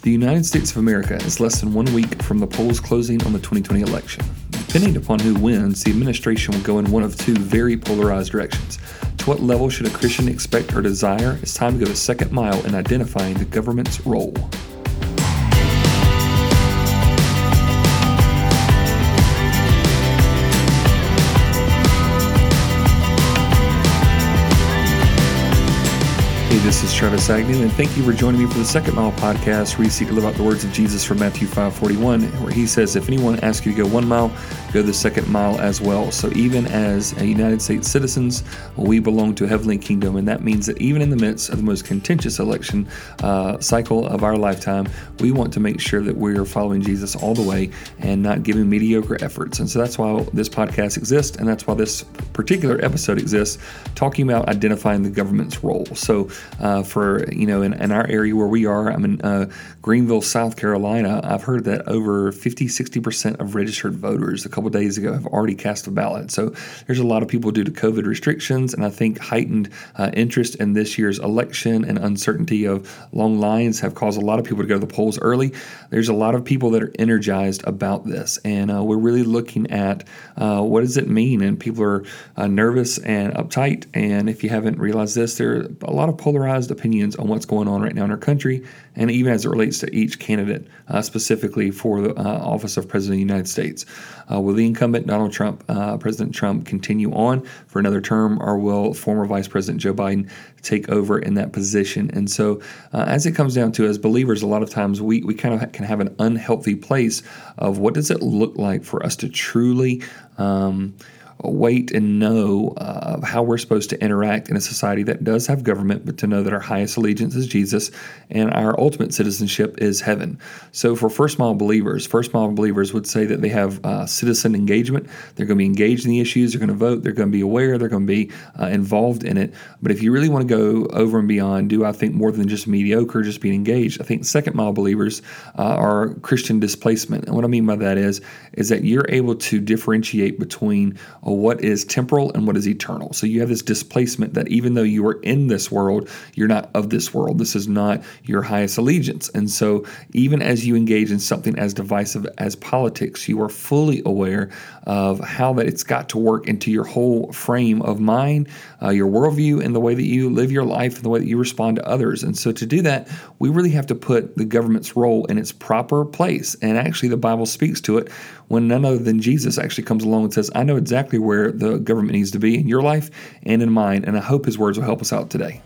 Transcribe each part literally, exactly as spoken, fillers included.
The United States of America is less than one week from the polls closing on the twenty twenty election. Depending upon who wins, the administration will go in one of two very polarized directions. To what level should a Christian expect or desire? It's time to go the second mile in identifying the government's role. This is Travis Agnew, and thank you for joining me for the Second Mile Podcast, where you seek to live out the words of Jesus from Matthew five forty-one, where he says, if anyone asks you to go one mile, go the second mile as well. So even as a United States citizens, we belong to a heavenly kingdom, and that means that even in the midst of the most contentious election uh, cycle of our lifetime, we want to make sure that we are following Jesus all the way and not giving mediocre efforts. And so that's why this podcast exists, and that's why this particular episode exists, talking about identifying the government's role. So Uh, for, you know, in, in our area where we are, I'm in uh, Greenville, South Carolina. I've heard that over fifty, sixty percent of registered voters a couple of days ago have already cast a ballot. So there's a lot of people due to COVID restrictions and I think heightened uh, interest in this year's election and uncertainty of long lines have caused a lot of people to go to the polls early. There's a lot of people that are energized about this. And uh, we're really looking at uh, what does it mean? And people are uh, nervous and uptight. And if you haven't realized this, there are a lot of polarized opinions on what's going on right now in our country, and even as it relates to each candidate, uh, specifically for the uh, office of President of the United States. Uh, will the incumbent Donald Trump, uh, President Trump, continue on for another term, or will former Vice President Joe Biden take over in that position? And so, uh, as it comes down to, as believers, a lot of times we we kind of can have an unhealthy place of what does it look like for us to truly Um, wait and know uh, how we're supposed to interact in a society that does have government, but to know that our highest allegiance is Jesus and our ultimate citizenship is heaven. So for first mile believers, first mile believers would say that they have uh, citizen engagement. They're going to be engaged in the issues. They're going to vote. They're going to be aware. They're going to be uh, involved in it. But if you really want to go over and beyond, do I think more than just mediocre, just being engaged? I think second mile believers uh, are Christian displacement. And what I mean by that is, is that you're able to differentiate between what is temporal and what is eternal. So you have this displacement that even though you are in this world, you're not of this world. This is not your highest allegiance. And so even as you engage in something as divisive as politics, you are fully aware of how that it's got to work into your whole frame of mind, uh, your worldview, and the way that you live your life and the way that you respond to others. And so to do that, we really have to put the government's role in its proper place. And actually the Bible speaks to it when none other than Jesus actually comes along and says, I know exactly where the government needs to be in your life and in mine, and I hope his words will help us out today.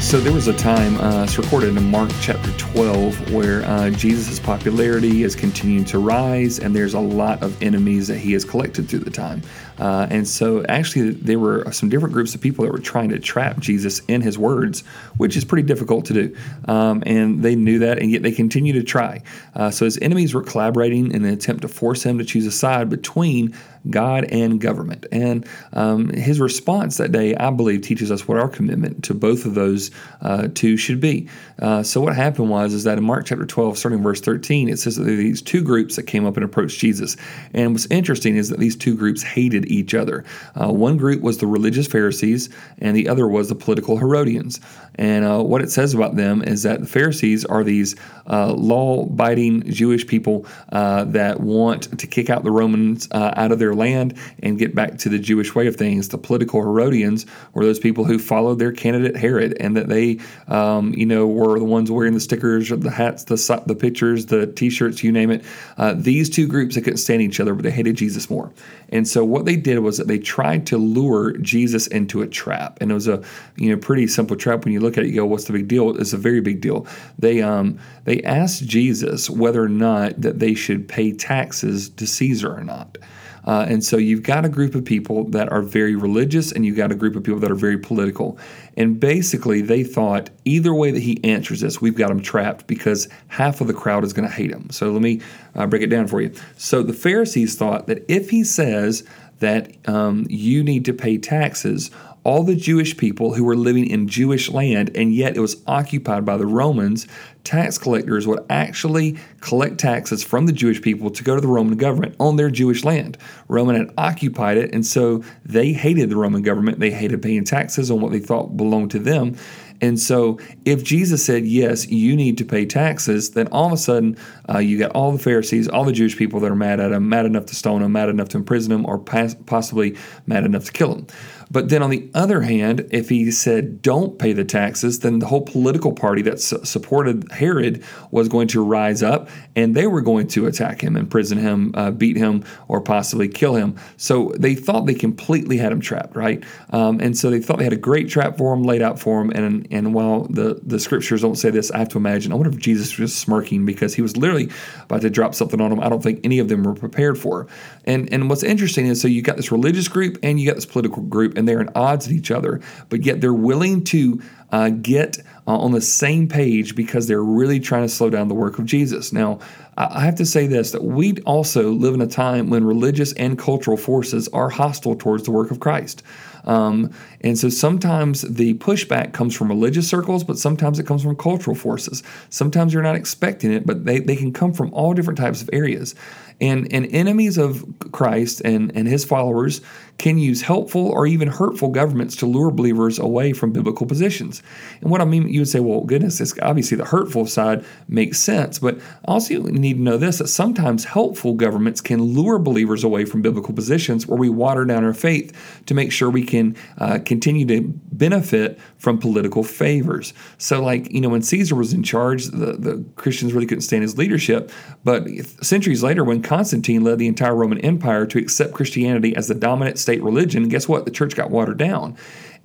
So there was a time, uh, it's recorded in Mark chapter twelve, where uh, Jesus' popularity is continuing to rise, and there's a lot of enemies that he has collected through the time. Uh, and so actually there were some different groups of people that were trying to trap Jesus in his words, which is pretty difficult to do. Um, and they knew that, and yet they continue to try. Uh, so his enemies were collaborating in an attempt to force him to choose a side between God and government. And um, his response that day, I believe, teaches us what our commitment to both of those uh, two should be. Uh, so what happened was is that in Mark chapter twelve, starting verse thirteen, it says that there are these two groups that came up and approached Jesus. And what's interesting is that these two groups hated each other. Uh, one group was the religious Pharisees, and the other was the political Herodians. And uh, what it says about them is that the Pharisees are these uh, law-abiding Jewish people uh, that want to kick out the Romans uh, out of their land and get back to the Jewish way of things. The political Herodians were those people who followed their candidate Herod, and that they, um, you know, were the ones wearing the stickers, the hats, the the pictures, the T-shirts, you name it. Uh, these two groups that couldn't stand each other, but they hated Jesus more. And so what they did was that they tried to lure Jesus into a trap, and it was a you know pretty simple trap. When you look at it, you go, "What's the big deal?" It's a very big deal. They um they asked Jesus whether or not that they should pay taxes to Caesar or not. Uh, and so you've got a group of people that are very religious, and you've got a group of people that are very political. And basically, they thought either way that he answers this, we've got him trapped because half of the crowd is going to hate him. So let me uh, break it down for you. So the Pharisees thought that if he says that um, you need to pay taxes, all the Jewish people who were living in Jewish land, and yet it was occupied by the Romans. Tax collectors would actually collect taxes from the Jewish people to go to the Roman government on their Jewish land. Roman had occupied it, and so they hated the Roman government. They hated paying taxes on what they thought belonged to them. And so if Jesus said, yes, you need to pay taxes, then all of a sudden uh, you got all the Pharisees, all the Jewish people that are mad at him, mad enough to stone him, mad enough to imprison him, or pass- possibly mad enough to kill him. But then on the other hand, if he said don't pay the taxes, then the whole political party that su- supported Herod was going to rise up, and they were going to attack him, imprison him, uh, beat him, or possibly kill him. So they thought they completely had him trapped, right? Um, and so they thought they had a great trap for him, laid out for him, and and while the, the scriptures don't say this, I have to imagine, I wonder if Jesus was smirking because he was literally about to drop something on them I don't think any of them were prepared for. And, and what's interesting is, so you got this religious group and you got this political group, and they're at odds with each other, but yet they're willing to uh, get uh, on the same page because they're really trying to slow down the work of Jesus. Now, I have to say this, that we also live in a time when religious and cultural forces are hostile towards the work of Christ. Um, and so sometimes the pushback comes from religious circles, but sometimes it comes from cultural forces. Sometimes you're not expecting it, but they, they can come from all different types of areas. And, and enemies of Christ and, and his followers can use helpful or even hurtful governments to lure believers away from biblical positions. And what I mean, you would say, well, goodness, this, obviously the hurtful side makes sense, but also you need to know this, that sometimes helpful governments can lure believers away from biblical positions where we water down our faith to make sure we can uh, continue to benefit from political favors. So like, you know, when Caesar was in charge, the, the Christians really couldn't stand his leadership, but centuries later when Constantine led the entire Roman Empire to accept Christianity as the dominant state religion, guess what? The church got watered down.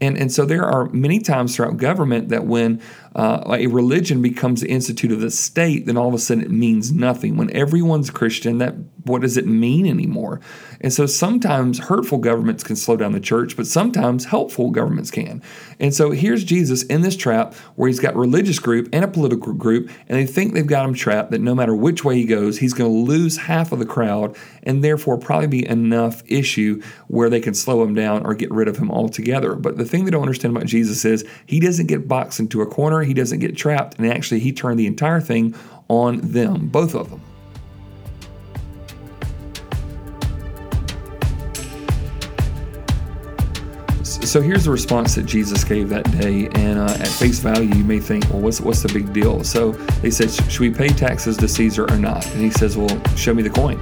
And and so there are many times throughout government that when uh, a religion becomes the institute of the state, then all of a sudden it means nothing. When everyone's Christian, that what does it mean anymore? And so sometimes hurtful governments can slow down the church, but sometimes helpful governments can. And so here's Jesus in this trap where he's got a religious group and a political group, and they think they've got him trapped, that no matter which way he goes, he's going to lose half of the crowd and therefore probably be enough issue where they can slow him down or get rid of him altogether. But the The thing they don't understand about Jesus is he doesn't get boxed into a corner, he doesn't get trapped, and actually he turned the entire thing on them, both of them. So here's the response that Jesus gave that day, and uh, at face value, you may think, well, what's what's the big deal? So they said, should we pay taxes to Caesar or not? And he says, well, show me the coin.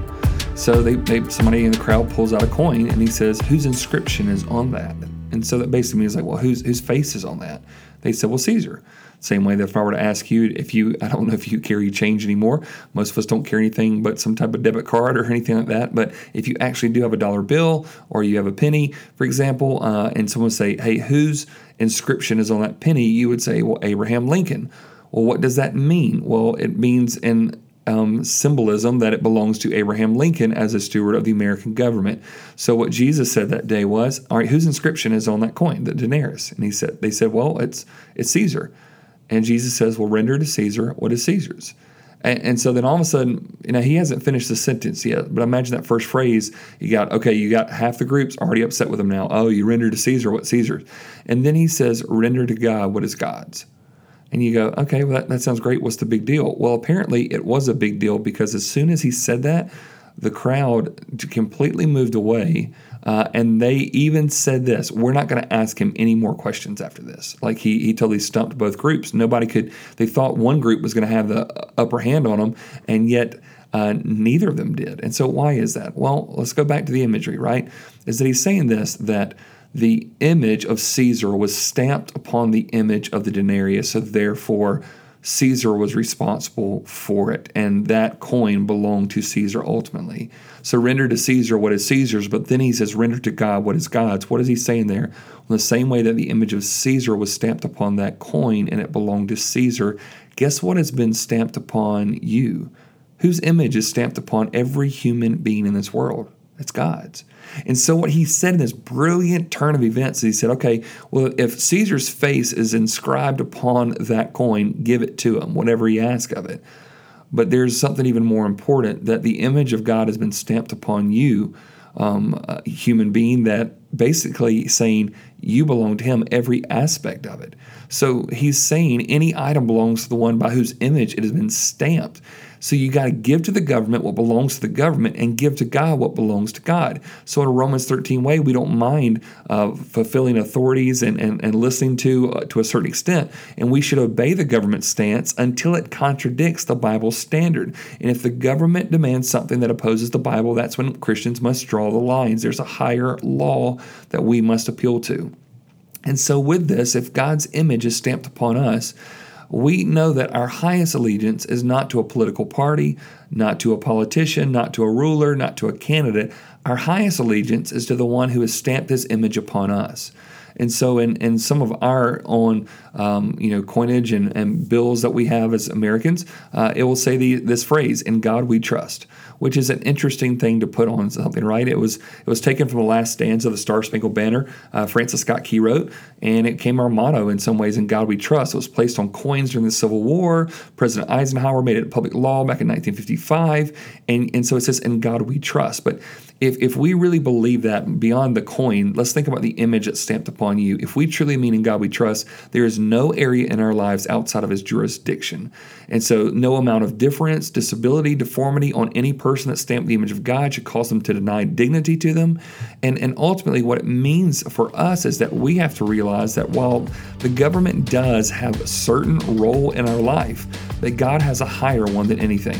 So they, they somebody in the crowd pulls out a coin, and he says, whose inscription is on that? And so that basically means like, well, whose whose face is on that? They said, well, Caesar. Same way that if I were to ask you if you, I don't know if you carry change anymore. Most of us don't carry anything but some type of debit card or anything like that. But if you actually do have a dollar bill or you have a penny, for example, uh, and someone say, hey, whose inscription is on that penny? You would say, well, Abraham Lincoln. Well, what does that mean? Well, it means in Um, symbolism that it belongs to Abraham Lincoln as a steward of the American government. So what Jesus said that day was, all right, whose inscription is on that coin, the denarius? And he said, they said, well, it's it's Caesar. And Jesus says, well, render to Caesar what is Caesar's. And, and so then all of a sudden, you know, he hasn't finished the sentence yet, but imagine that first phrase, you got, okay, you got half the group's already upset with him now. Oh, you render to Caesar what Caesar's. And then he says, render to God what is God's. And you go, okay, well, that, that sounds great. What's the big deal? Well, apparently it was a big deal because as soon as he said that, the crowd completely moved away, uh, and they even said this, we're not going to ask him any more questions after this. Like he he totally stumped both groups. Nobody could, they thought one group was going to have the upper hand on them, and yet uh, neither of them did. And so why is that? Well, let's go back to the imagery, right? Is that he's saying this, that the image of Caesar was stamped upon the image of the denarius, so therefore Caesar was responsible for it, and that coin belonged to Caesar ultimately. So render to Caesar what is Caesar's, but then he says render to God what is God's. What is he saying there? Well, the same way that the image of Caesar was stamped upon that coin and it belonged to Caesar, guess what has been stamped upon you? Whose image is stamped upon every human being in this world? It's God's. And so what he said in this brilliant turn of events, he said, okay, well, if Caesar's face is inscribed upon that coin, give it to him, whatever he asks of it. But there's something even more important, that the image of God has been stamped upon you, um, uh, human being that basically saying you belong to him, every aspect of it. So he's saying any item belongs to the one by whose image it has been stamped. So you got to give to the government what belongs to the government and give to God what belongs to God. So in a Romans thirteen way, we don't mind uh, fulfilling authorities and, and, and listening to uh, to a certain extent. And we should obey the government's stance until it contradicts the Bible's standard. And if the government demands something that opposes the Bible, that's when Christians must draw the lines. There's a higher law that we must appeal to. And so with this, if God's image is stamped upon us, we know that our highest allegiance is not to a political party, not to a politician, not to a ruler, not to a candidate. Our highest allegiance is to the one who has stamped his image upon us. And so in, in some of our own um, you know, coinage and, and bills that we have as Americans, uh, it will say the, this phrase, "In God we trust," which is an interesting thing to put on something, right? It was it was taken from the last stanza of the Star-Spangled Banner, uh, Francis Scott Key wrote, and it came our motto in some ways, "In God we trust." It was placed on coins during the Civil War. President Eisenhower made it public law back in nineteen fifty-five, and, and so it says, "In God we trust." But if, if we really believe that beyond the coin, let's think about the image that's stamped upon on you. If we truly mean "In God we trust," there is no area in our lives outside of his jurisdiction. And so no amount of difference, disability, deformity on any person that stamped the image of God should cause them to deny dignity to them. And, and ultimately what it means for us is that we have to realize that while the government does have a certain role in our life, that God has a higher one than anything.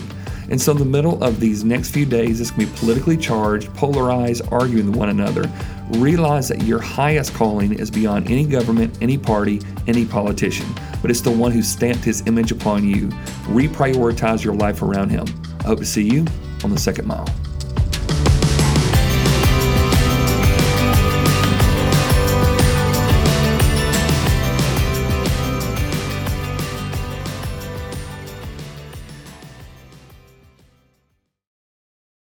And so in the middle of these next few days, it's going to be politically charged, polarized, arguing with one another. Realize that your highest calling is beyond any government, any party, any politician, but it's the one who stamped his image upon you. Reprioritize your life around him. I hope to see you on the Second Mile.